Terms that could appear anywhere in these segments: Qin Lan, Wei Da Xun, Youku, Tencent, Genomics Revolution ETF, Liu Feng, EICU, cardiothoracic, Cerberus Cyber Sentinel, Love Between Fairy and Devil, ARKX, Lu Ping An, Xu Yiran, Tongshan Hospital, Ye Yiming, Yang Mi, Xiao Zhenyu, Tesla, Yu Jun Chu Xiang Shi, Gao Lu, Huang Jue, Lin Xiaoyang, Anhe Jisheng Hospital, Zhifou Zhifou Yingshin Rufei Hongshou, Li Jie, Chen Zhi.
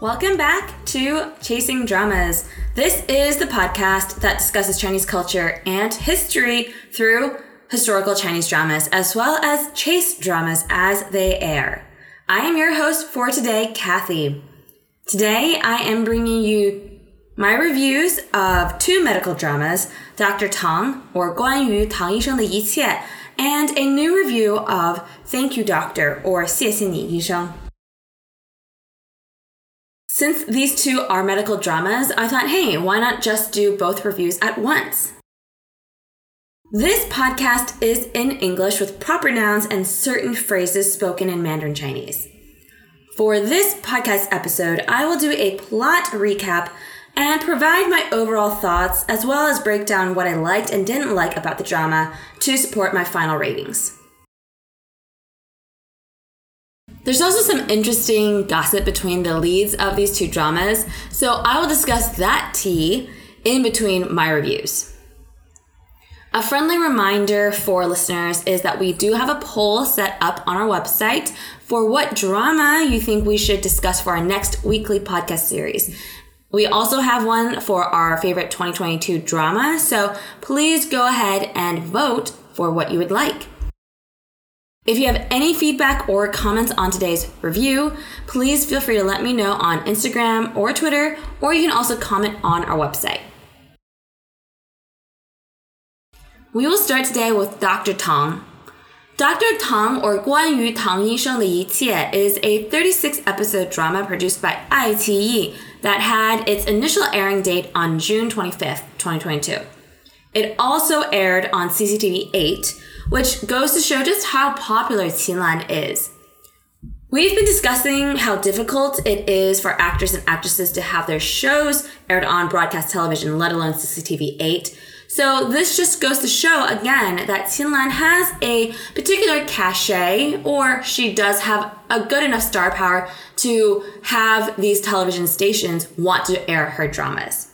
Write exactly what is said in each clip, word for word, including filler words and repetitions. Welcome back to Chasing Dramas. This is the podcast that discusses Chinese culture and history through historical Chinese dramas, as well as chase dramas as they air. I am your host for today, Kathy. Today, I am bringing you my reviews of two medical dramas, Doctor Tang, or 关于唐医生的一切, and a new review of Thank You, Doctor, or 谢谢你医生. Since these two are medical dramas, I thought, hey, why not just do both reviews at once? This podcast is in English with proper nouns and certain phrases spoken in Mandarin Chinese. For this podcast episode, I will do a plot recap and provide my overall thoughts as well as break down what I liked and didn't like about the drama to support my final ratings. There's also some interesting gossip between the leads of these two dramas, so I will discuss that tea in between my reviews. A friendly reminder for listeners is that we do have a poll set up on our website for what drama you think we should discuss for our next weekly podcast series. We also have one for our favorite twenty twenty-two drama, so please go ahead and vote for what you would like. If you have any feedback or comments on today's review, please feel free to let me know on Instagram or Twitter, or you can also comment on our website. We will start today with Doctor Tang. Doctor Tang, or 关于唐医生的一切, is a thirty-six episode drama produced by I T E that had its initial airing date on June twenty-fifth, twenty twenty-two. It also aired on C C T V eight, which goes to show just how popular Qin Lan is. We've been discussing how difficult it is for actors and actresses to have their shows aired on broadcast television, let alone C C T V eight. So this just goes to show again that Qin Lan has a particular cachet, or she does have a good enough star power to have these television stations want to air her dramas.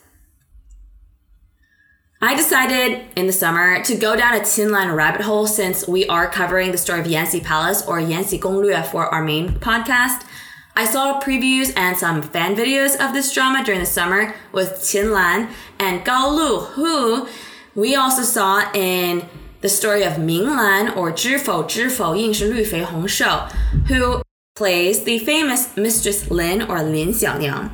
I decided in the summer to go down a Qin Lan rabbit hole since we are covering the story of Yanxi Palace or Yanxi Gonglue for our main podcast. I saw previews and some fan videos of this drama during the summer with Qin Lan and Gao Lu, who we also saw in the story of Minglan or Zhifou Zhifou Yingshin Rufei Hongshou, who plays the famous Mistress Lin or Lin Xiaoyang.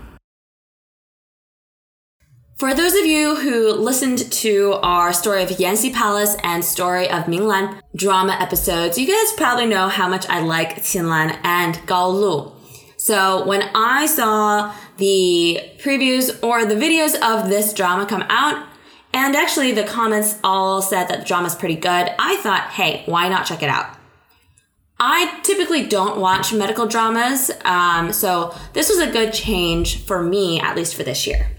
For those of you who listened to our Story of Yanxi Palace and Story of Minglan drama episodes, you guys probably know how much I like Qin Lan and Gao Lu. So when I saw the previews or the videos of this drama come out, and actually the comments all said that the drama's pretty good, I thought, hey, why not check it out? I typically don't watch medical dramas, um, so this was a good change for me, at least for this year.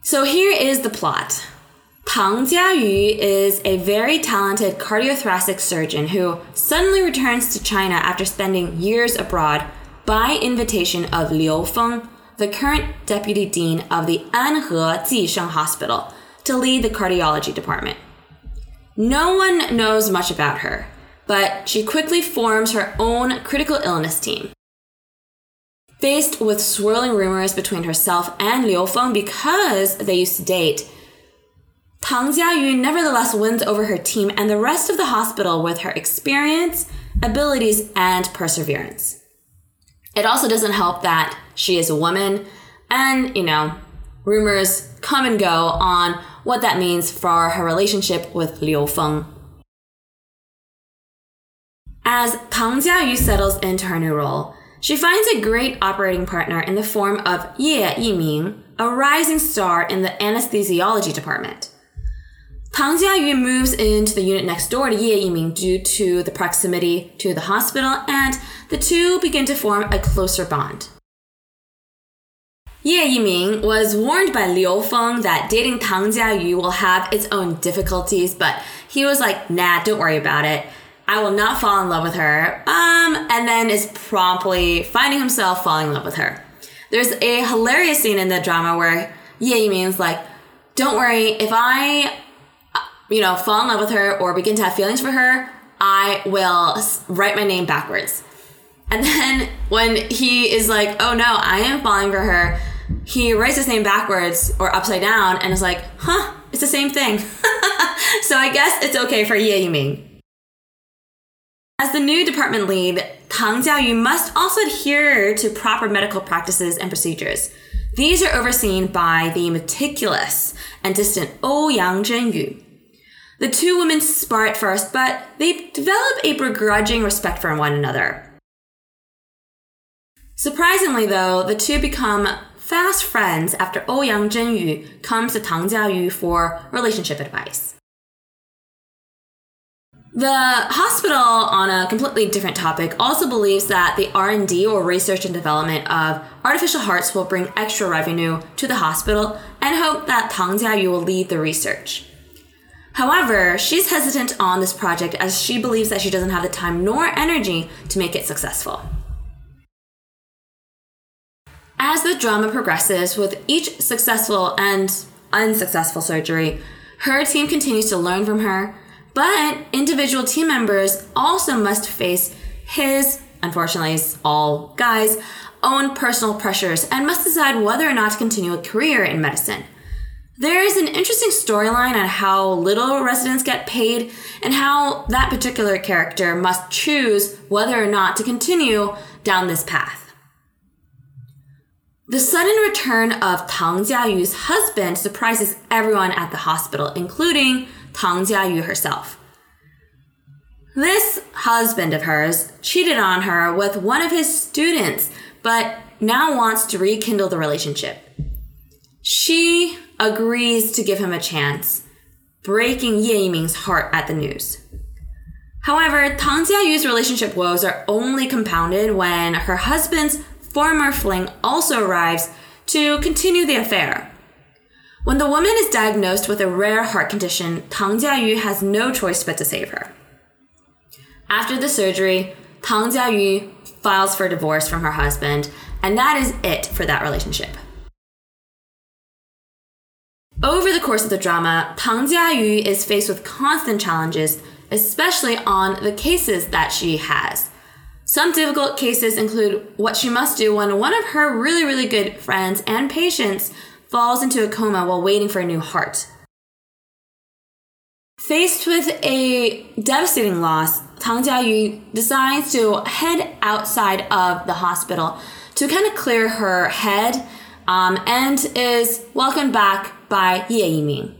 So here is the plot. Tang Jiayu is a very talented cardiothoracic surgeon who suddenly returns to China after spending years abroad by invitation of Liu Feng, the current deputy dean of the Anhe Jisheng Hospital, to lead the cardiology department. No one knows much about her, but she quickly forms her own critical illness team. Faced with swirling rumors between herself and Liu Feng because they used to date, Tang Jiayu nevertheless wins over her team and the rest of the hospital with her experience, abilities, and perseverance. It also doesn't help that she is a woman, and, you know, rumors come and go on what that means for her relationship with Liu Feng. As Tang Jiayu settles into her new role, she finds a great operating partner in the form of Ye Yiming, a rising star in the anesthesiology department. Tang Jiayu moves into the unit next door to Ye Yiming due to the proximity to the hospital, and the two begin to form a closer bond. Ye Yiming was warned by Liu Feng that dating Tang Jiayu will have its own difficulties, but he was like, nah, don't worry about it. I will not fall in love with her, um, and then is promptly finding himself falling in love with her. There's a hilarious scene in the drama where Ye Yiming's like, don't worry, if I, you know, fall in love with her or begin to have feelings for her, I will write my name backwards. And then when he is like, oh no, I am falling for her, he writes his name backwards or upside down and is like, huh, it's the same thing. So I guess it's okay for Ye Yiming. As the new department lead, Tang Jiayu must also adhere to proper medical practices and procedures. These are overseen by the meticulous and distant Ouyang Zhenyu. The two women spar at first, but they develop a begrudging respect for one another. Surprisingly, though, the two become fast friends after Ouyang Zhenyu comes to Tang Jiayu for relationship advice. The hospital, on a completely different topic, also believes that the R and D, or research and development, of artificial hearts will bring extra revenue to the hospital and hope that Tang Jiayu will lead the research. However, she's hesitant on this project as she believes that she doesn't have the time nor energy to make it successful. As the drama progresses, with each successful and unsuccessful surgery, her team continues to learn from her, but individual team members also must face his, unfortunately it's all guys, own personal pressures and must decide whether or not to continue a career in medicine. There is an interesting storyline on how little residents get paid and how that particular character must choose whether or not to continue down this path. The sudden return of Tang Jiayu's husband surprises everyone at the hospital, including Tang Jiayu herself. This husband of hers cheated on her with one of his students, but now wants to rekindle the relationship. She agrees to give him a chance, breaking Ye Yiming's heart at the news. However, Tang Jiayu's relationship woes are only compounded when her husband's former fling also arrives to continue the affair. When the woman is diagnosed with a rare heart condition, Tang Jiayu has no choice but to save her. After the surgery, Tang Jiayu files for divorce from her husband, and that is it for that relationship. Over the course of the drama, Tang Jiayu is faced with constant challenges, especially on the cases that she has. Some difficult cases include what she must do when one of her really, really good friends and patients falls into a coma while waiting for a new heart. Faced with a devastating loss, Tang Jiayu decides to head outside of the hospital to kind of clear her head um, and is welcomed back by Ye Yiming.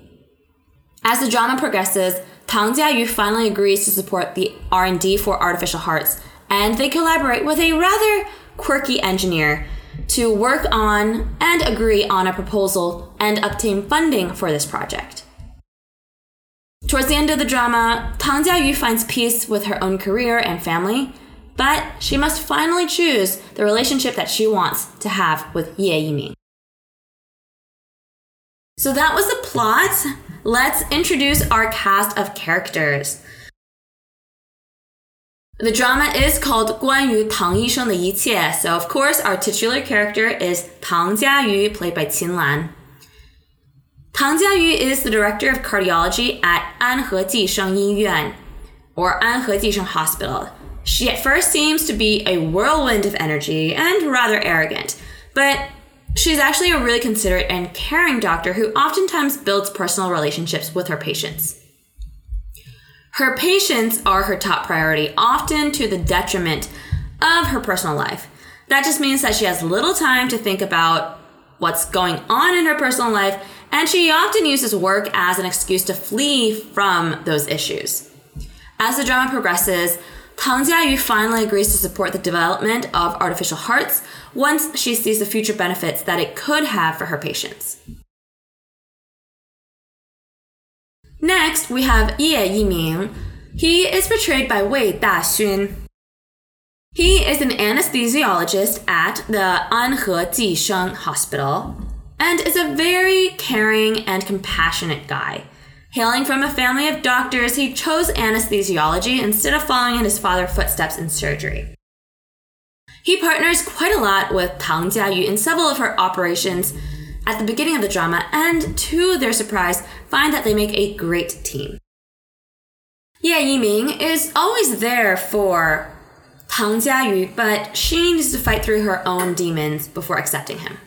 As the drama progresses, Tang Jiayu finally agrees to support the R and D for artificial hearts, and they collaborate with a rather quirky engineer to work on and agree on a proposal and obtain funding for this project. Towards the end of the drama, Tang Jiayu finds peace with her own career and family, but she must finally choose the relationship that she wants to have with Ye Yiming. So that was the plot. Let's introduce our cast of characters. The drama is called 关于 唐医生的一切, so of course our titular character is Tang Jiayu, played by Qin Lan. Tang Jiayu is the director of cardiology at Anhe Jisheng医院, or Anhe Jisheng Hospital. She at first seems to be a whirlwind of energy and rather arrogant, but she's actually a really considerate and caring doctor who oftentimes builds personal relationships with her patients. Her patients are her top priority, often to the detriment of her personal life. That just means that she has little time to think about what's going on in her personal life, and she often uses work as an excuse to flee from those issues. As the drama progresses, Tang Jiayu finally agrees to support the development of artificial hearts once she sees the future benefits that it could have for her patients. Next, we have Ye Yiming. He is portrayed by Wei Da Xun. He is an anesthesiologist at the Anhe Jisheng Hospital and is a very caring and compassionate guy. Hailing from a family of doctors, he chose anesthesiology instead of following in his father's footsteps in surgery. He partners quite a lot with Tang Jiayu in several of her operations at the beginning of the drama, and to their surprise, find that they make a great team. Ye Yiming is always there for Tang Jiayu, but she needs to fight through her own demons before accepting him.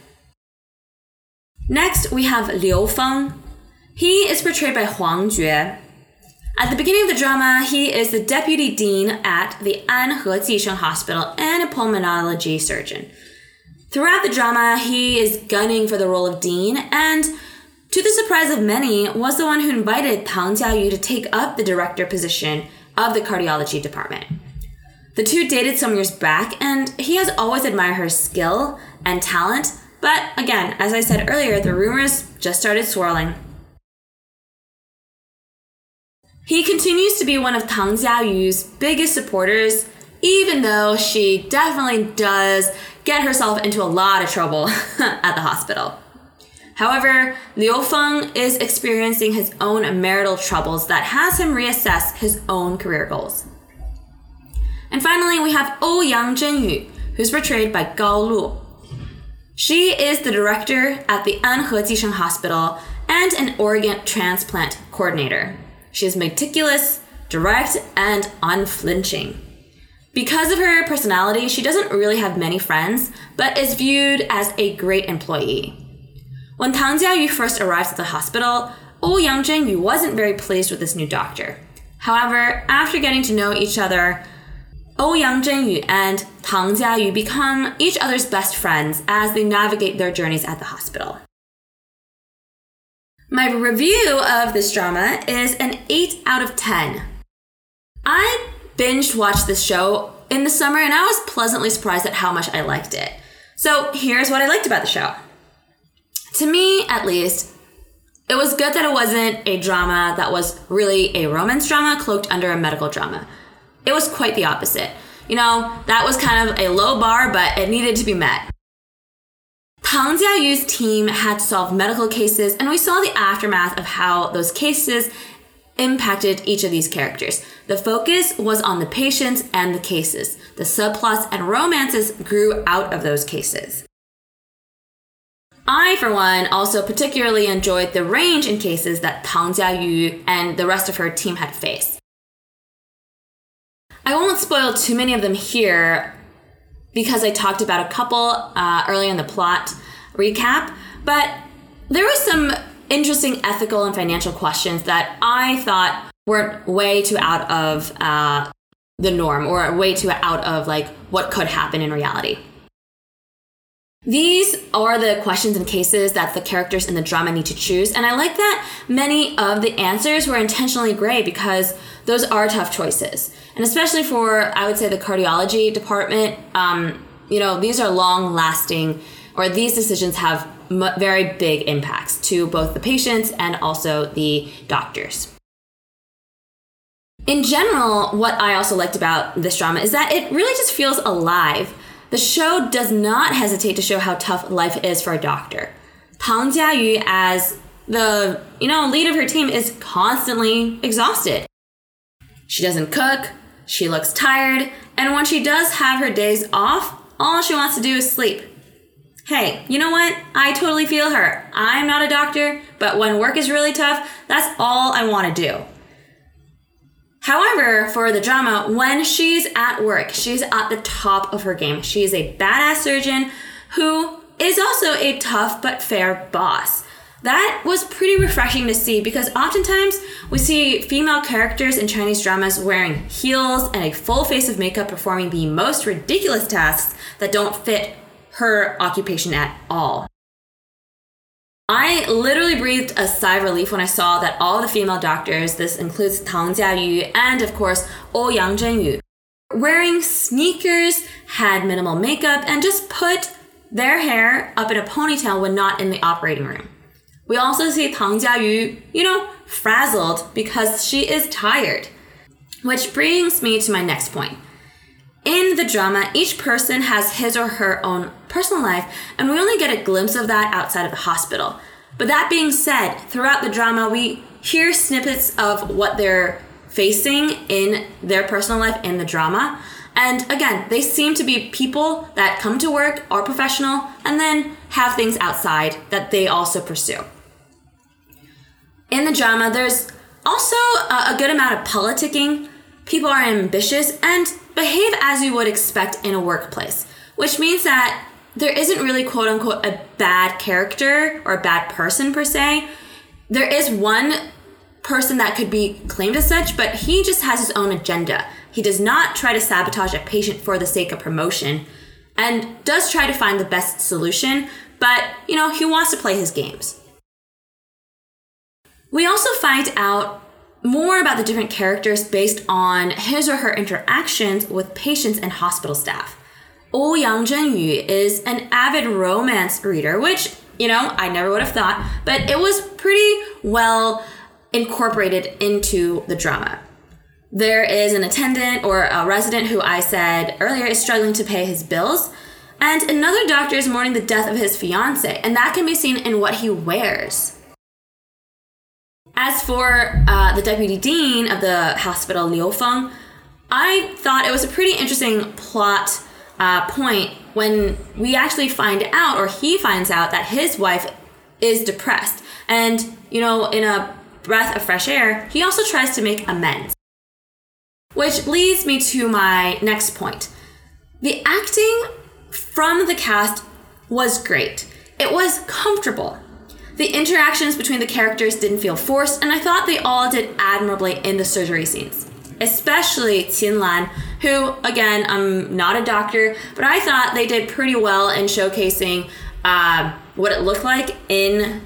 Next, we have Liu Feng. He is portrayed by Huang Jue. At the beginning of the drama, he is the deputy dean at the Anhe Jisheng Hospital and a pulmonology surgeon. Throughout the drama, he is gunning for the role of dean and, to the surprise of many, was the one who invited Tang Jiayu to take up the director position of the cardiology department. The two dated some years back, and he has always admired her skill and talent, but again, as I said earlier, the rumors just started swirling. He continues to be one of Tang Jiayu's biggest supporters, even though she definitely does get herself into a lot of trouble at the hospital. However, Liu Feng is experiencing his own marital troubles that has him reassess his own career goals. And finally, we have Ouyang Zhenyu, who's portrayed by Gao Lu. She is the director at the Anhe Jisheng Hospital and an organ transplant coordinator. She is meticulous, direct, and unflinching. Because of her personality, she doesn't really have many friends, but is viewed as a great employee. When Tang Jiayu first arrived at the hospital, Ouyang Zhenyu wasn't very pleased with this new doctor. However, after getting to know each other, Ouyang Zhenyu and Tang Jiayu become each other's best friends as they navigate their journeys at the hospital. My review of this drama is an eight out of ten. I binge watched this show in the summer and I was pleasantly surprised at how much I liked it. So here's what I liked about the show. To me, at least, it was good that it wasn't a drama that was really a romance drama cloaked under a medical drama. It was quite the opposite. You know, that was kind of a low bar, but it needed to be met. Tang Jiayu's team had to solve medical cases, and we saw the aftermath of how those cases impacted each of these characters. The focus was on the patients and the cases. The subplots and romances grew out of those cases. I, for one, also particularly enjoyed the range in cases that Tang Jiayu and the rest of her team had faced. I won't spoil too many of them here, because I talked about a couple uh, early in the plot recap, but there were some interesting ethical and financial questions that I thought were way too out of uh, the norm, or way too out of like what could happen in reality. These are the questions and cases that the characters in the drama need to choose, and I like that many of the answers were intentionally gray because those are tough choices. And especially for, I would say, the cardiology department, um, you know, these are long-lasting, or these decisions have m- very big impacts to both the patients and also the doctors. In general, what I also liked about this drama is that it really just feels alive. The show does not hesitate to show how tough life is for a doctor. Tang Jiayu, as the, you know, lead of her team, is constantly exhausted. She doesn't cook, she looks tired, and when she does have her days off, all she wants to do is sleep. Hey, you know what? I totally feel her. I'm not a doctor, but when work is really tough, that's all I want to do. However, for the drama, when she's at work, she's at the top of her game. She is a badass surgeon who is also a tough but fair boss. That was pretty refreshing to see because oftentimes we see female characters in Chinese dramas wearing heels and a full face of makeup performing the most ridiculous tasks that don't fit her occupation at all. I literally breathed a sigh of relief when I saw that all the female doctors, this includes Tang Jiayu and of course Ouyang Zhenyu, wearing sneakers, had minimal makeup, and just put their hair up in a ponytail when not in the operating room. We also see Tang Jiayu, you know, frazzled because she is tired. Which brings me to my next point. In the drama, each person has his or her own personal life, and we only get a glimpse of that outside of the hospital. But that being said, throughout the drama, we hear snippets of what they're facing in their personal life in the drama. And again, they seem to be people that come to work, are professional, and then have things outside that they also pursue. In the drama, there's also a good amount of politicking. People are ambitious and behave as you would expect in a workplace, which means that there isn't really, quote unquote, a bad character or a bad person per se. There is one person that could be claimed as such, but he just has his own agenda. He does not try to sabotage a patient for the sake of promotion and does try to find the best solution, but, you know, he wants to play his games. We also find out more about the different characters based on his or her interactions with patients and hospital staff. Ouyang Zhenyu is an avid romance reader, which, you know, I never would have thought, but it was pretty well incorporated into the drama. There is an attendant or a resident who I said earlier is struggling to pay his bills, and another doctor is mourning the death of his fiancé, and that can be seen in what he wears. As for uh, the deputy dean of the hospital, Liu Feng, I thought it was a pretty interesting plot uh, point when we actually find out, or he finds out, that his wife is depressed. And, you know, in a breath of fresh air, he also tries to make amends. Which leads me to my next point. The acting from the cast was great. It was comfortable. The interactions between the characters didn't feel forced, and I thought they all did admirably in the surgery scenes. Especially Qin Lan, who, again, I'm not a doctor, but I thought they did pretty well in showcasing uh, what it looked like in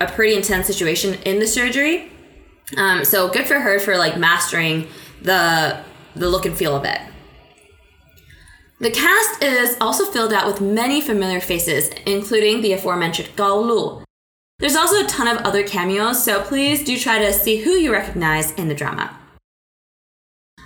a pretty intense situation in the surgery. Um, so good for her for like mastering the the look and feel of it. The cast is also filled out with many familiar faces, including the aforementioned Gao Lu. There's also a ton of other cameos, so please do try to see who you recognize in the drama.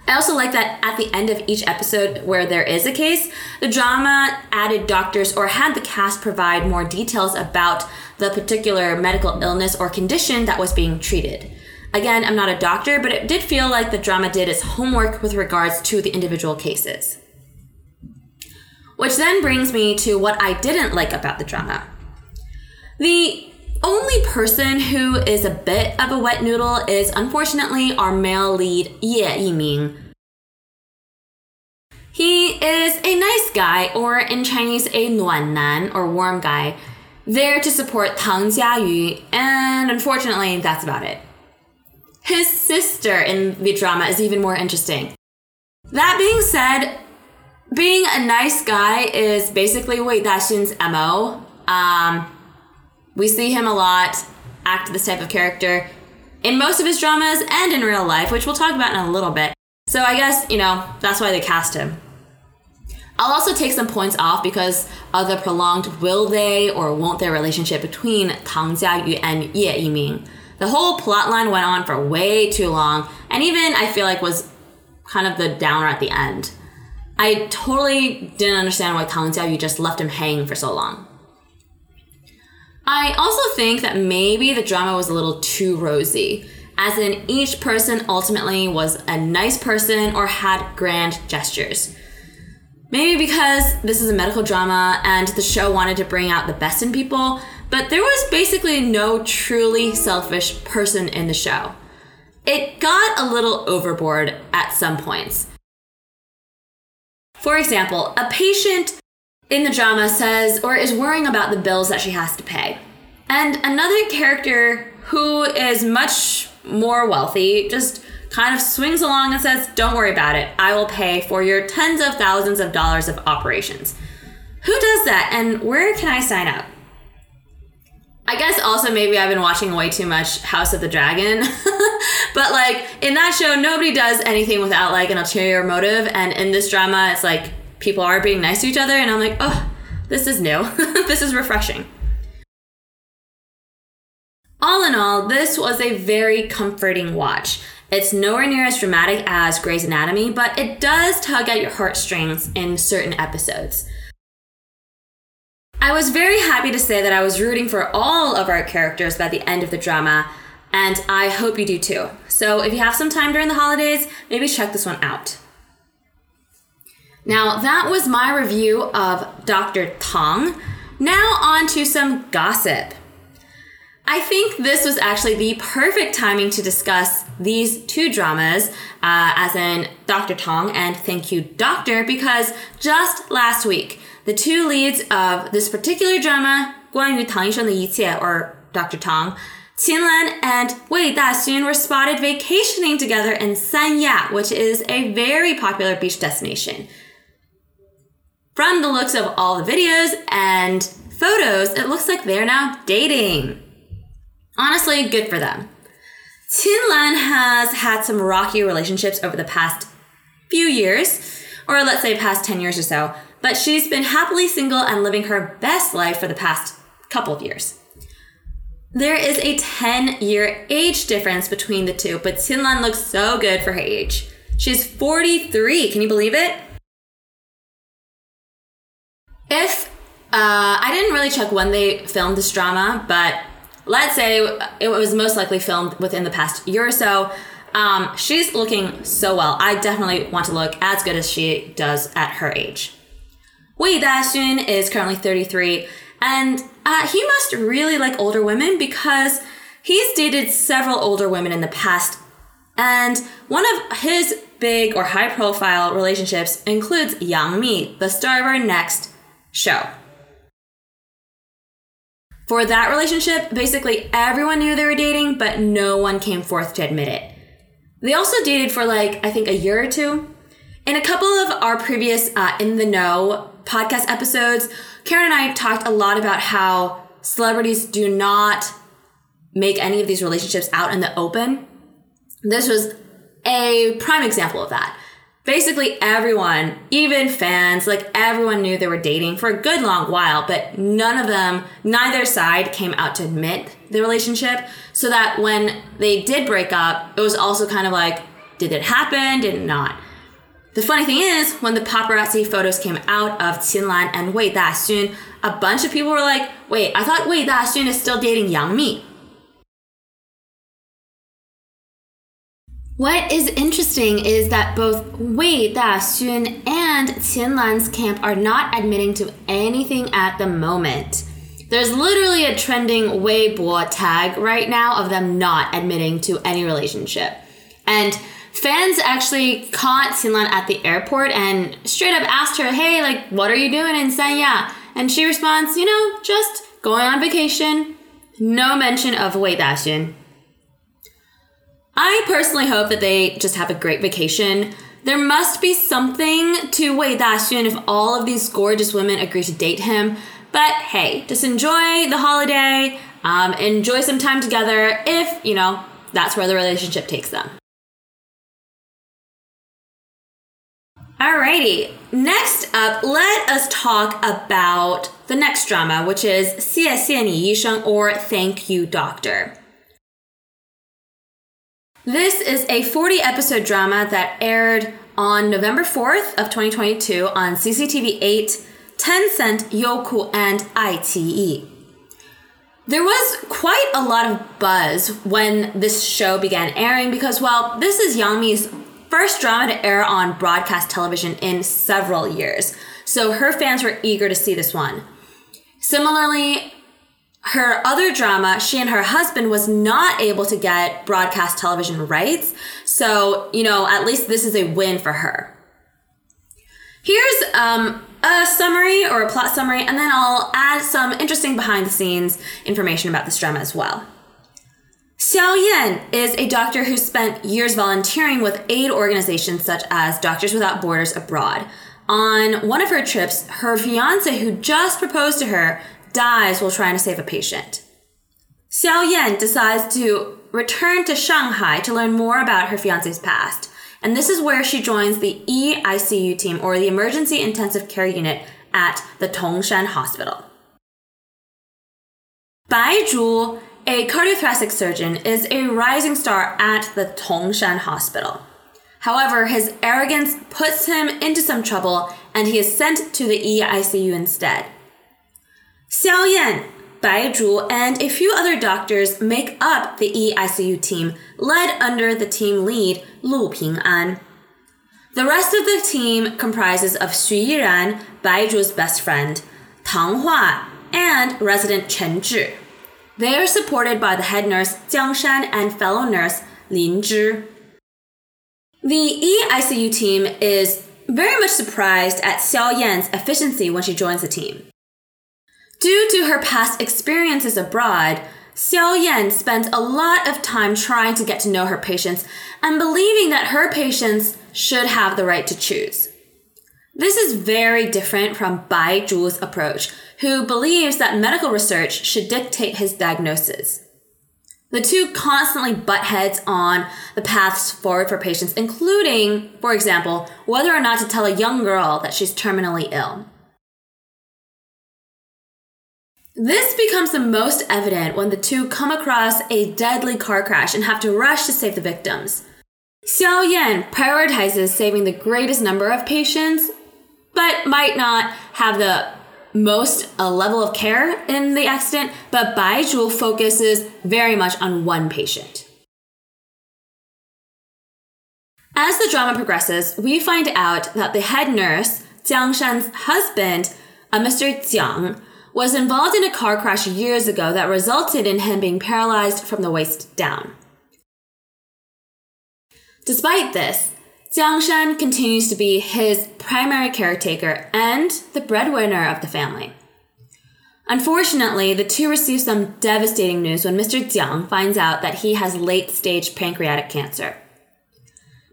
I also like that at the end of each episode where there is a case, the drama added doctors or had the cast provide more details about the particular medical illness or condition that was being treated. Again, I'm not a doctor, but it did feel like the drama did its homework with regards to the individual cases. Which then brings me to what I didn't like about the drama. The only person who is a bit of a wet noodle is, unfortunately, our male lead, Ye Yiming. He is a nice guy, or in Chinese, a 暖男, or warm guy, there to support Tang Jiayu, and unfortunately, that's about it. His sister in the drama is even more interesting. That being said, being a nice guy is basically Wei Da Xun's M O. Um, we see him a lot act this type of character in most of his dramas and in real life, which we'll talk about in a little bit. So I guess, you know, that's why they cast him. I'll also take some points off because of the prolonged will they or won't their relationship between Tang Jiayu and Ye Yiming. The whole plotline went on for way too long, and even, I feel like, was kind of the downer at the end. I totally didn't understand why Tang Jiayu just left him hanging for so long. I also think that maybe the drama was a little too rosy, as in each person ultimately was a nice person or had grand gestures. Maybe because this is a medical drama and the show wanted to bring out the best in people, but there was basically no truly selfish person in the show. It got a little overboard at some points. For example, a patient in the drama says or is worrying about the bills that she has to pay. And another character who is much more wealthy just kind of swings along and says, "Don't worry about it. I will pay for your tens of thousands of dollars of operations." Who does that, and where can I sign up? I guess also maybe I've been watching way too much House of the Dragon. But like in that show, nobody does anything without like an ulterior motive. And in this drama, it's like people are being nice to each other. And I'm like, oh, this is new. This is refreshing. All in all, this was a very comforting watch. It's nowhere near as dramatic as Grey's Anatomy, but it does tug at your heartstrings in certain episodes. I was very happy to say that I was rooting for all of our characters by the end of the drama, and I hope you do too. So if you have some time during the holidays, maybe check this one out. Now that was my review of Doctor Tang. Now on to some gossip. I think this was actually the perfect timing to discuss these two dramas, uh, as in Doctor Tang and Thank You, Doctor, because just last week, the two leads of this particular drama, 关于唐医生的一切, or Doctor Tang, Qin Lan and Wei Da Xun were spotted vacationing together in Sanya, which is a very popular beach destination. From the looks of all the videos and photos, it looks like they're now dating. Honestly, good for them. Qin Lan has had some rocky relationships over the past few years, or let's say past ten years or so, but she's been happily single and living her best life for the past couple of years. There is a ten-year age difference between the two, but Qin Lan looks so good for her age. She's forty-three, can you believe it? If, uh, I didn't really check when they filmed this drama, but let's say it was most likely filmed within the past year or so. Um, she's looking so well. I definitely want to look as good as she does at her age. Wei Da Xun is currently thirty-three, and uh, he must really like older women because he's dated several older women in the past. And one of his big or high-profile relationships includes Yang Mi, the star of our next show. For that relationship, basically everyone knew they were dating, but no one came forth to admit it. They also dated for like, I think a year or two. In a couple of our previous uh, In the Know podcast episodes, Karen and I talked a lot about how celebrities do not make any of these relationships out in the open. This was a prime example of that. Basically everyone, even fans, like everyone knew they were dating for a good long while, but none of them, neither side came out to admit the relationship, so that when they did break up, it was also kind of like, did it happen? Did it not? The funny thing is, when the paparazzi photos came out of Qin Lan and Wei Da Xun, a bunch of people were like, wait, I thought Wei Da Xun is still dating Yang Mi. What is interesting is that both Wei Da Xun and Qin Lan's camp are not admitting to anything at the moment. There's literally a trending Weibo tag right now of them not admitting to any relationship. And fans actually caught Qin Lan at the airport and straight up asked her, hey, like, what are you doing in Sanya? And she responds, you know, just going on vacation. No mention of Wei Da Xun. I personally hope that they just have a great vacation. There must be something to Wei Da Xun if all of these gorgeous women agree to date him. But hey, just enjoy the holiday, um, enjoy some time together if, you know, that's where the relationship takes them. Alrighty, next up, let us talk about the next drama, which is 谢谢你医生, or Thank You, Doctor. This is a forty-episode drama that aired on November fourth of twenty twenty-two on C C T V eight, Tencent, Youku, and I T E. There was quite a lot of buzz when this show began airing because, well, this is Yang Mi's first drama to air on broadcast television in several years, so her fans were eager to see this one. Similarly, her other drama, she and her husband, was not able to get broadcast television rights. So, you know, at least this is a win for her. Here's um, a summary or a plot summary, and then I'll add some interesting behind-the-scenes information about this drama as well. Xiao Yan is a doctor who spent years volunteering with aid organizations such as Doctors Without Borders abroad. On one of her trips, her fiancé, who just proposed to her, dies while trying to save a patient. Xiao Yan decides to return to Shanghai to learn more about her fiance's past, and this is where she joins the E I C U team, or the Emergency Intensive Care Unit, at the Tongshan Hospital. Bai Zhu, a cardiothoracic surgeon, is a rising star at the Tongshan Hospital. However, his arrogance puts him into some trouble, and he is sent to the E I C U instead. Xiao Yan, Bai Zhu, and a few other doctors make up the E I C U team, led under the team lead, Lu Ping'an. The rest of the team comprises of Xu Yiran, Bai Zhu's best friend, Tang Hua, and resident Chen Zhi. They are supported by the head nurse Jiang Shan and fellow nurse Lin Xiaoyang. The E I C U team is very much surprised at Xiao Yan's efficiency when she joins the team. Due to her past experiences abroad, Xiao Yan spends a lot of time trying to get to know her patients and believing that her patients should have the right to choose. This is very different from Bai Zhu's approach, who believes that medical research should dictate his diagnosis. The two constantly butt heads on the paths forward for patients, including, for example, whether or not to tell a young girl that she's terminally ill. This becomes the most evident when the two come across a deadly car crash and have to rush to save the victims. Xiao Yan prioritizes saving the greatest number of patients, but might not have the most uh, level of care in the accident, but Bai Zhu focuses very much on one patient. As the drama progresses, we find out that the head nurse, Jiang Shan's husband, uh, Mister Jiang, was involved in a car crash years ago that resulted in him being paralyzed from the waist down. Despite this, Jiang Shan continues to be his primary caretaker and the breadwinner of the family. Unfortunately, the two receive some devastating news when Mister Jiang finds out that he has late-stage pancreatic cancer.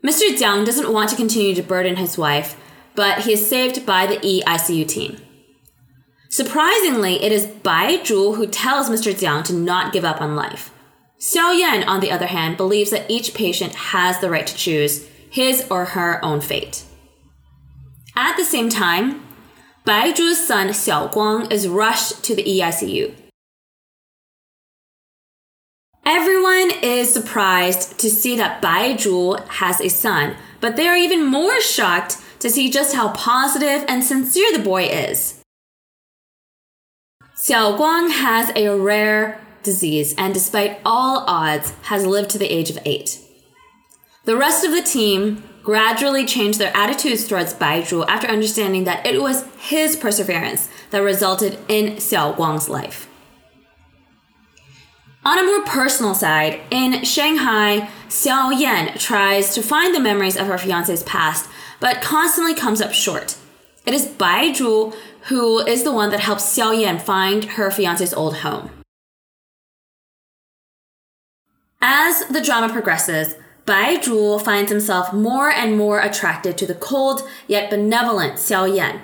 Mister Jiang doesn't want to continue to burden his wife, but he is saved by the E I C U team. Surprisingly, it is Bai Zhu who tells Mister Jiang to not give up on life. Xiao Yan, on the other hand, believes that each patient has the right to choose his or her own fate. At the same time, Bai Zhu's son Xiao Guang is rushed to the E I C U. Everyone is surprised to see that Bai Zhu has a son, but they are even more shocked to see just how positive and sincere the boy is. Xiao Guang has a rare disease and, despite all odds, has lived to the age of eight. The rest of the team gradually changed their attitudes towards Bai Zhu after understanding that it was his perseverance that resulted in Xiao Guang's life. On a more personal side, in Shanghai, Xiao Yan tries to find the memories of her fiancé's past, but constantly comes up short. It is Bai Zhu who is the one that helps Xiao Yan find her fiancé's old home. As the drama progresses, Bai Zhu finds himself more and more attracted to the cold yet benevolent Xiao Yan.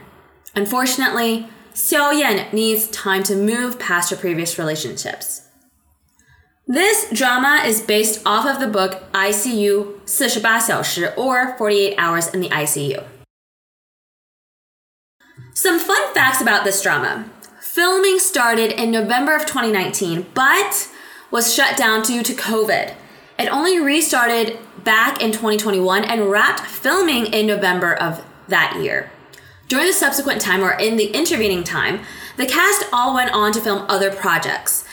Unfortunately, Xiao Yan needs time to move past her previous relationships. This drama is based off of the book I C U forty-eight小时or forty-eight hours in the I C U. Some fun facts about this drama. Filming started in November of twenty nineteen, but was shut down due to COVID. It only restarted back in twenty twenty-one and wrapped filming in November of that year. During the subsequent time, or in the intervening time, the cast all went on to film other projects.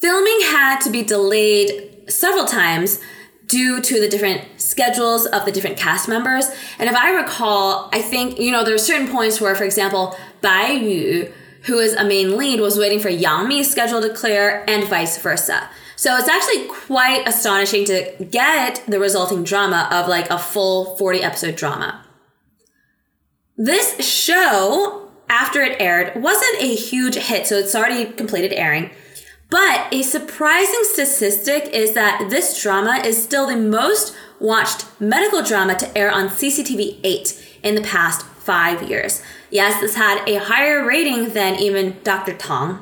Filming had to be delayed several times due to the different schedules of the different cast members. And if I recall, I think, you know, there are certain points where, for example, Bai Yu, who is a main lead, was waiting for Yang Mi's schedule to clear and vice versa. So it's actually quite astonishing to get the resulting drama of like a full forty episode drama. This show, after it aired, wasn't a huge hit, so it's already completed airing. But a surprising statistic is that this drama is still the most watched medical drama to air on C C T V eight in the past five years. Yes, this had a higher rating than even Doctor Tang.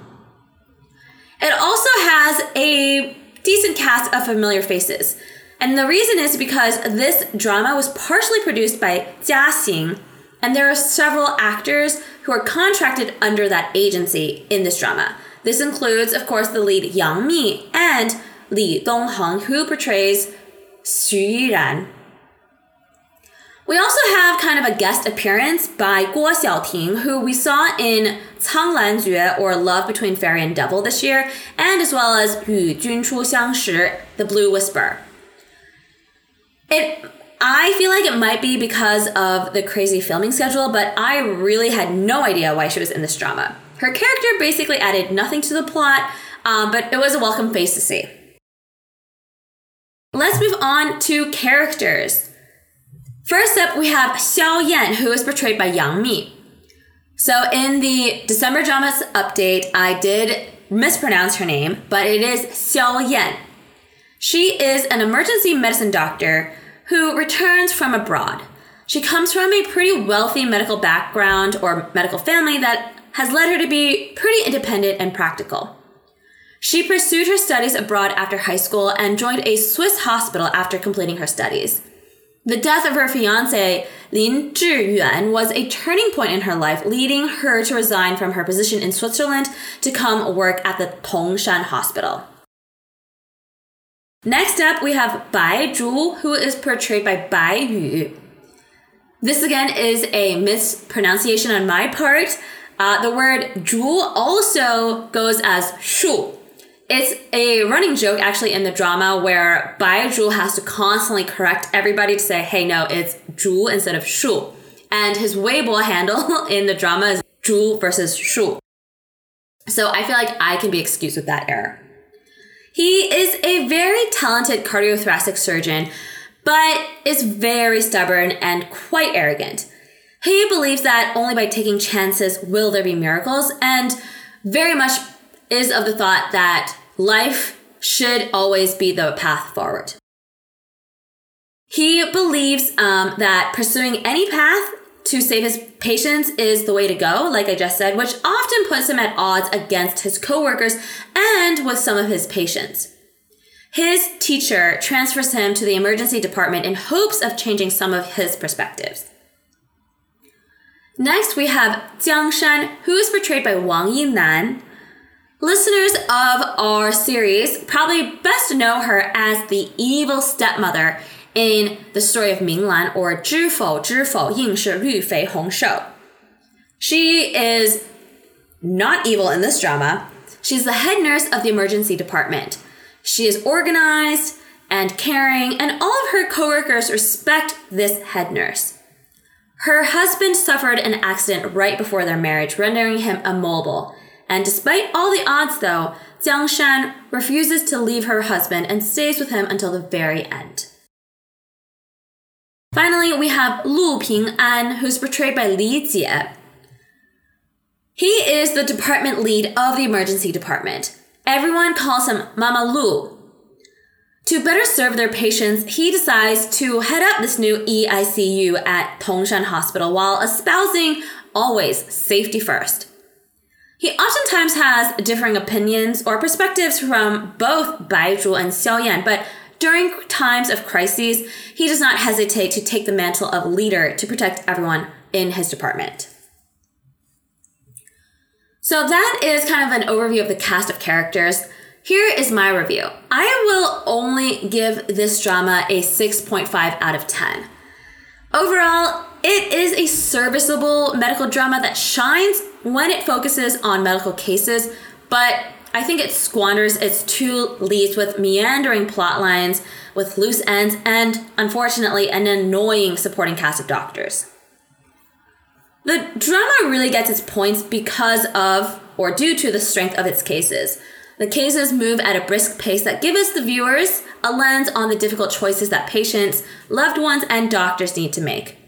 It also has a decent cast of familiar faces. And the reason is because this drama was partially produced by Jiaxing, and there are several actors who are contracted under that agency in this drama. This includes, of course, the lead Yang Mi and Li Dongheng, who portrays Xu Yiran. We also have kind of a guest appearance by Guo Xiaoting, who we saw in Cang Lan Jue, or Love Between Fairy and Devil, this year, and as well as Yu Jun Chu Xiang Shi, The Blue Whisper. It, I feel like it might be because of the crazy filming schedule, but I really had no idea why she was in this drama. Her character basically added nothing to the plot Um, but it was a welcome face to see. Let's move on to characters. First up, we have Xiao Yan, who is portrayed by Yang Mi. So in the December Dramas update, I did mispronounce her name, but it is Xiao Yan. She is an emergency medicine doctor who returns from abroad. She comes from a pretty wealthy medical background or medical family that has led her to be pretty independent and practical. She pursued her studies abroad after high school and joined a Swiss hospital after completing her studies. The death of her fiancé, Lin Xiaoyang, was a turning point in her life, leading her to resign from her position in Switzerland to come work at the Tongshan Hospital. Next up, we have Bai Zhu, who is portrayed by Bai Yu. This again is a mispronunciation on my part. Uh, the word Zhu also goes as shu. It's a running joke actually in the drama where Bai Zhu has to constantly correct everybody to say, hey, no, it's Zhu instead of shu. And his Weibo handle in the drama is Zhu versus shu. So I feel like I can be excused with that error. He is a very talented cardiothoracic surgeon, but is very stubborn and quite arrogant. He believes that only by taking chances will there be miracles, and very much is of the thought that life should always be the path forward. He believes um, that pursuing any path to save his patients is the way to go, like I just said, which often puts him at odds against his coworkers and with some of his patients. His teacher transfers him to the emergency department in hopes of changing some of his perspectives. Next, we have Jiang Shan, who is portrayed by Wang Yinan. Listeners of our series probably best know her as the evil stepmother in the Story of Minglan, or Zhifou Zhifou Yingshin Rufei Hongshou. She is not evil in this drama. She's the head nurse of the emergency department. She is organized and caring, and all of her coworkers respect this head nurse. Her husband suffered an accident right before their marriage, rendering him immobile. And despite all the odds, though, Jiang Shan refuses to leave her husband and stays with him until the very end. Finally, we have Lu Ping'an, who's portrayed by Li Jie. He is the department lead of the emergency department. Everyone calls him Mama Lu. To better serve their patients, he decides to head up this new E I C U at Tongshan Hospital while espousing always safety first. He oftentimes has differing opinions or perspectives from both Bai Zhu and Xiao Yan, but during times of crises, he does not hesitate to take the mantle of leader to protect everyone in his department. So that is kind of an overview of the cast of characters. Here is my review. I will only give this drama a six point five out of ten. Overall, it is a serviceable medical drama that shines when it focuses on medical cases, but I think it squanders its two leads with meandering plot lines, with loose ends, and unfortunately, an annoying supporting cast of doctors. The drama really gets its points because of, or due to, the strength of its cases. The cases move at a brisk pace that gives us, the viewers, a lens on the difficult choices that patients, loved ones, and doctors need to make.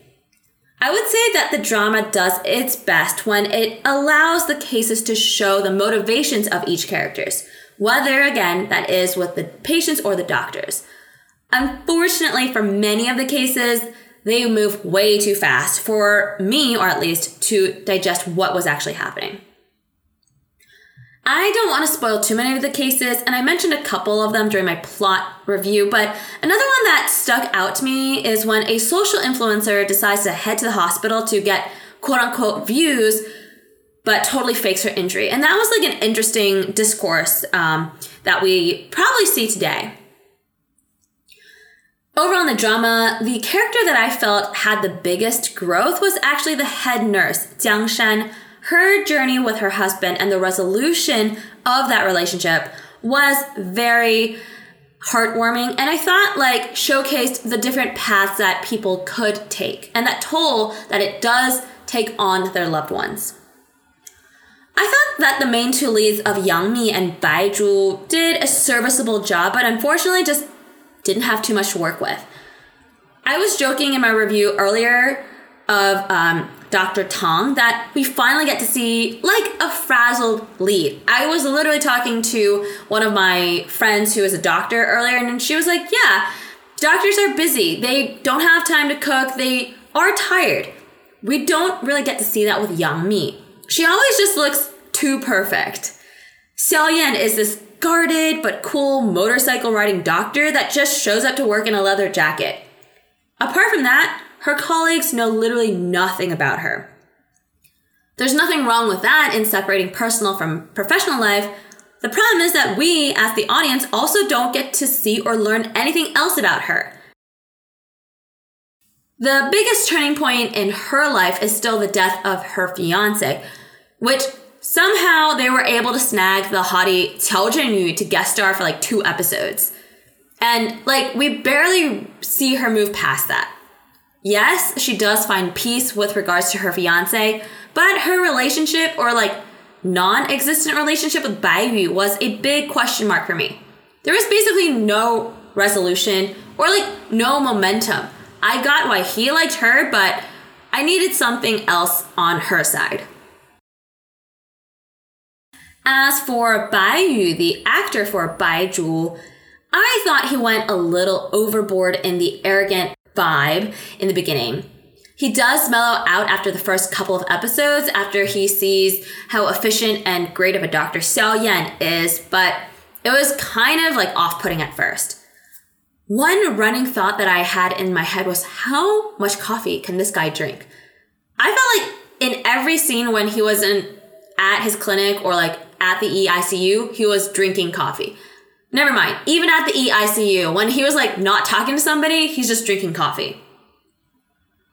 I would say that the drama does its best when it allows the cases to show the motivations of each characters, whether, again, that is with the patients or the doctors. Unfortunately, for many of the cases, they move way too fast, for me, or at least, to digest what was actually happening. I don't want to spoil too many of the cases, and I mentioned a couple of them during my plot review, but another one that stuck out to me is when a social influencer decides to head to the hospital to get quote-unquote views, but totally fakes her injury. And that was like an interesting discourse um, that we probably see today. Overall in the drama, the character that I felt had the biggest growth was actually the head nurse, Jiang Shan. Her journey with her husband and the resolution of that relationship was very heartwarming, and I thought like showcased the different paths that people could take and that toll that it does take on their loved ones. I thought that the main two leads of Yang Mi and Bai Zhu did a serviceable job, but unfortunately just didn't have too much to work with. I was joking in my review earlier of um, Doctor Tang that we finally get to see like a frazzled lead. I was literally talking to one of my friends who is a doctor earlier, and she was like, yeah, doctors are busy. They don't have time to cook. They are tired. We don't really get to see that with Yang Mi. She always just looks too perfect. Xiao Yan is this guarded but cool motorcycle riding doctor that just shows up to work in a leather jacket. Apart from that, her colleagues know literally nothing about her. There's nothing wrong with that in separating personal from professional life. The problem is that we, as the audience, also don't get to see or learn anything else about her. The biggest turning point in her life is still the death of her fiancé, which somehow they were able to snag the hottie Xiao Zhenyu to guest star for like two episodes. And like, we barely see her move past that. Yes, she does find peace with regards to her fiancé, but her relationship or like non-existent relationship with Bai Yu was a big question mark for me. There was basically no resolution or like no momentum. I got why he liked her, but I needed something else on her side. As for Bai Yu, the actor for Bai Zhu, I thought he went a little overboard in the arrogant vibe in the beginning. He does mellow out after the first couple of episodes, after he sees how efficient and great of a doctor Xiao Yan is, but it was kind of like off-putting at first. One running thought that I had in my head was, how much coffee can this guy drink? I felt like in every scene when he was in, at his clinic or like at the E I C U, he was drinking coffee. Never mind, even at the E I C U, when he was like not talking to somebody, he's just drinking coffee.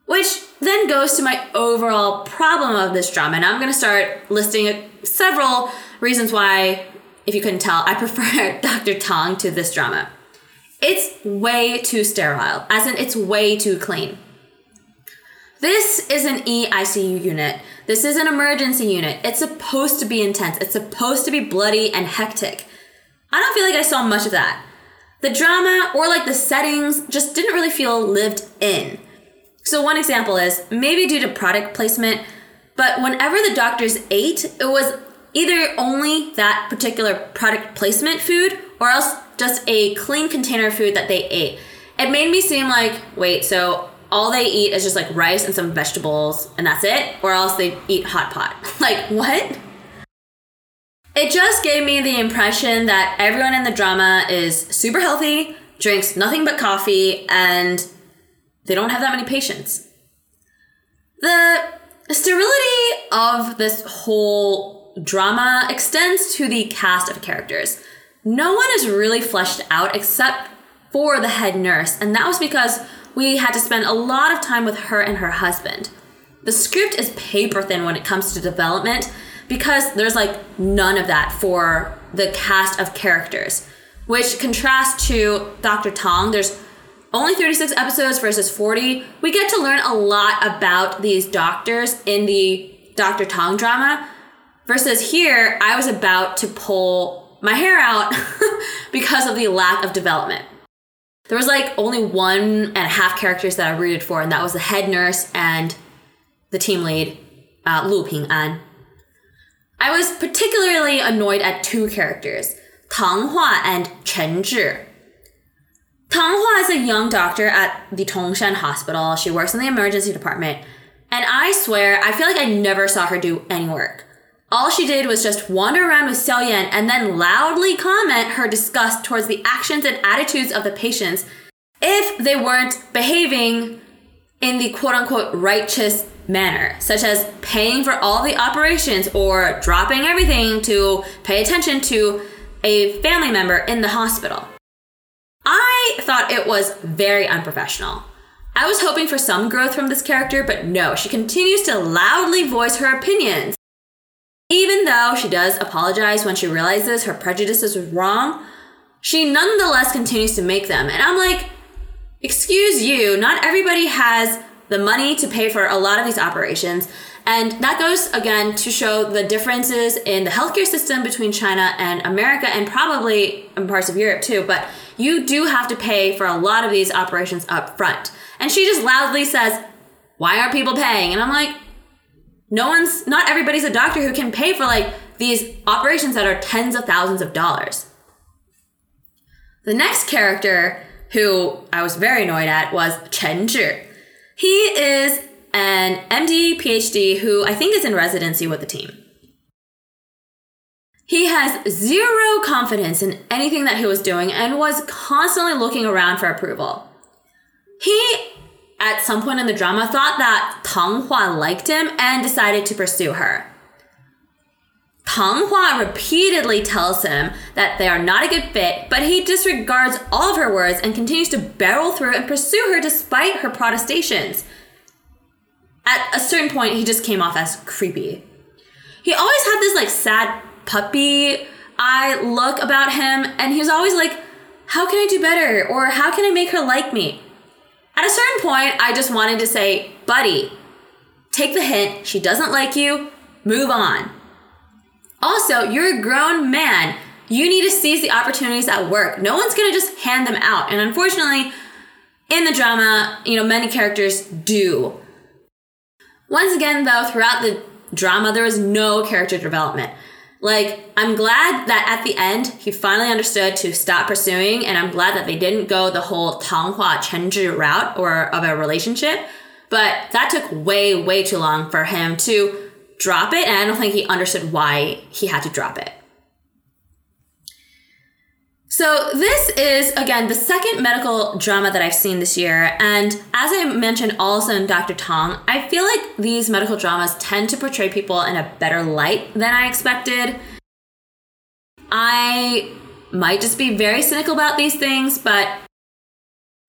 Which then goes to my overall problem of this drama. And I'm going to start listing several reasons why, if you couldn't tell, I prefer Doctor Tang to this drama. It's way too sterile, as in it's way too clean. This is an E I C U unit. This is an emergency unit. It's supposed to be intense. It's supposed to be bloody and hectic. I don't feel like I saw much of that. The drama or like the settings just didn't really feel lived in. So one example is maybe due to product placement, but whenever the doctors ate, it was either only that particular product placement food or else just a clean container of food that they ate. It made me seem like, wait, so all they eat is just like rice and some vegetables and that's it? Or else they eat hot pot. Like, what? It just gave me the impression that everyone in the drama is super healthy, drinks nothing but coffee, and they don't have that many patients. The sterility of this whole drama extends to the cast of characters. No one is really fleshed out except for the head nurse, and that was because we had to spend a lot of time with her and her husband. The script is paper thin when it comes to development because there's like none of that for the cast of characters, which contrasts to Doctor Tang. There's only thirty-six episodes versus forty. We get to learn a lot about these doctors in the Doctor Tang drama versus here I was about to pull my hair out because of the lack of development. There was like only one and a half characters that I rooted for, and that was the head nurse and the team lead, uh, Lu Ping'an. I was particularly annoyed at two characters, Tang Hua and Chen Zhi. Tang Hua is a young doctor at the Tongshan Hospital. She works in the emergency department, and I swear, I feel like I never saw her do any work. All she did was just wander around with Xiao Yan and then loudly comment her disgust towards the actions and attitudes of the patients if they weren't behaving in the quote-unquote righteous manner, such as paying for all the operations or dropping everything to pay attention to a family member in the hospital. I thought it was very unprofessional. I was hoping for some growth from this character, but no, she continues to loudly voice her opinions. Even though she does apologize when she realizes her prejudices were wrong, she nonetheless continues to make them. And I'm like, excuse you, not everybody has the money to pay for a lot of these operations. And that goes, again, to show the differences in the healthcare system between China and America, and probably in parts of Europe too. But you do have to pay for a lot of these operations up front. And she just loudly says, why aren't people paying? And I'm like, no one's, not everybody's a doctor who can pay for like these operations that are tens of thousands of dollars. The next character who I was very annoyed at was Chen Zhi. He is an M D, P H D who I think is in residency with the team. He has zero confidence in anything that he was doing and was constantly looking around for approval. He, at some point in the drama, thought that Tang Hua liked him and decided to pursue her. Tang Hua repeatedly tells him that they are not a good fit, but he disregards all of her words and continues to barrel through and pursue her despite her protestations. At a certain point, he just came off as creepy. He always had this like sad puppy eye look about him, and he was always like, how can I do better? Or how can I make her like me? At a certain point, I just wanted to say, buddy, take the hint. She doesn't like you. Move on. Also, you're a grown man. You need to seize the opportunities at work. No one's going to just hand them out. And unfortunately, in the drama, you know, many characters do. Once again, though, throughout the drama, there was no character development. Like, I'm glad that at the end, he finally understood to stop pursuing. And I'm glad that they didn't go the whole Tang Hua Chen Zhi route or of a relationship. But that took way, way too long for him to drop it, and I don't think he understood why he had to drop it. So this is, again, the second medical drama that I've seen this year, and as I mentioned also in Doctor Tang, I feel like these medical dramas tend to portray people in a better light than I expected. I might just be very cynical about these things, but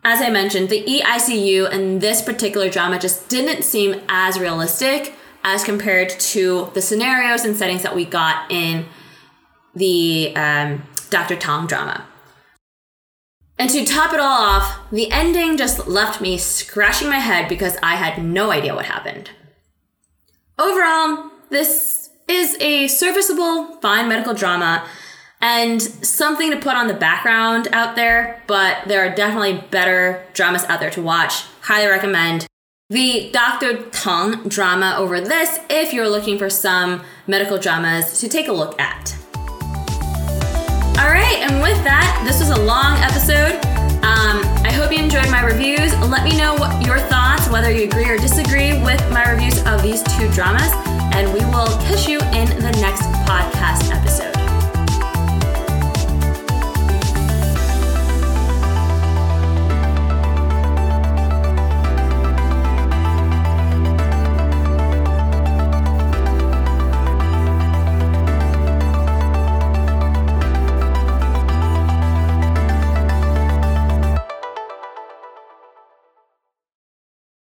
as I mentioned, the E I C U and this particular drama just didn't seem as realistic as compared to the scenarios and settings that we got in the um, Doctor Tang drama. And to top it all off, the ending just left me scratching my head because I had no idea what happened. Overall, this is a serviceable, fine medical drama and something to put on the background out there, but there are definitely better dramas out there to watch. Highly recommend the Doctor Tang drama over this if you're looking for some medical dramas to take a look at. All right, and with that, this was a long episode. Um, I hope you enjoyed my reviews. Let me know what your thoughts, whether you agree or disagree with my reviews of these two dramas, and we will catch you in the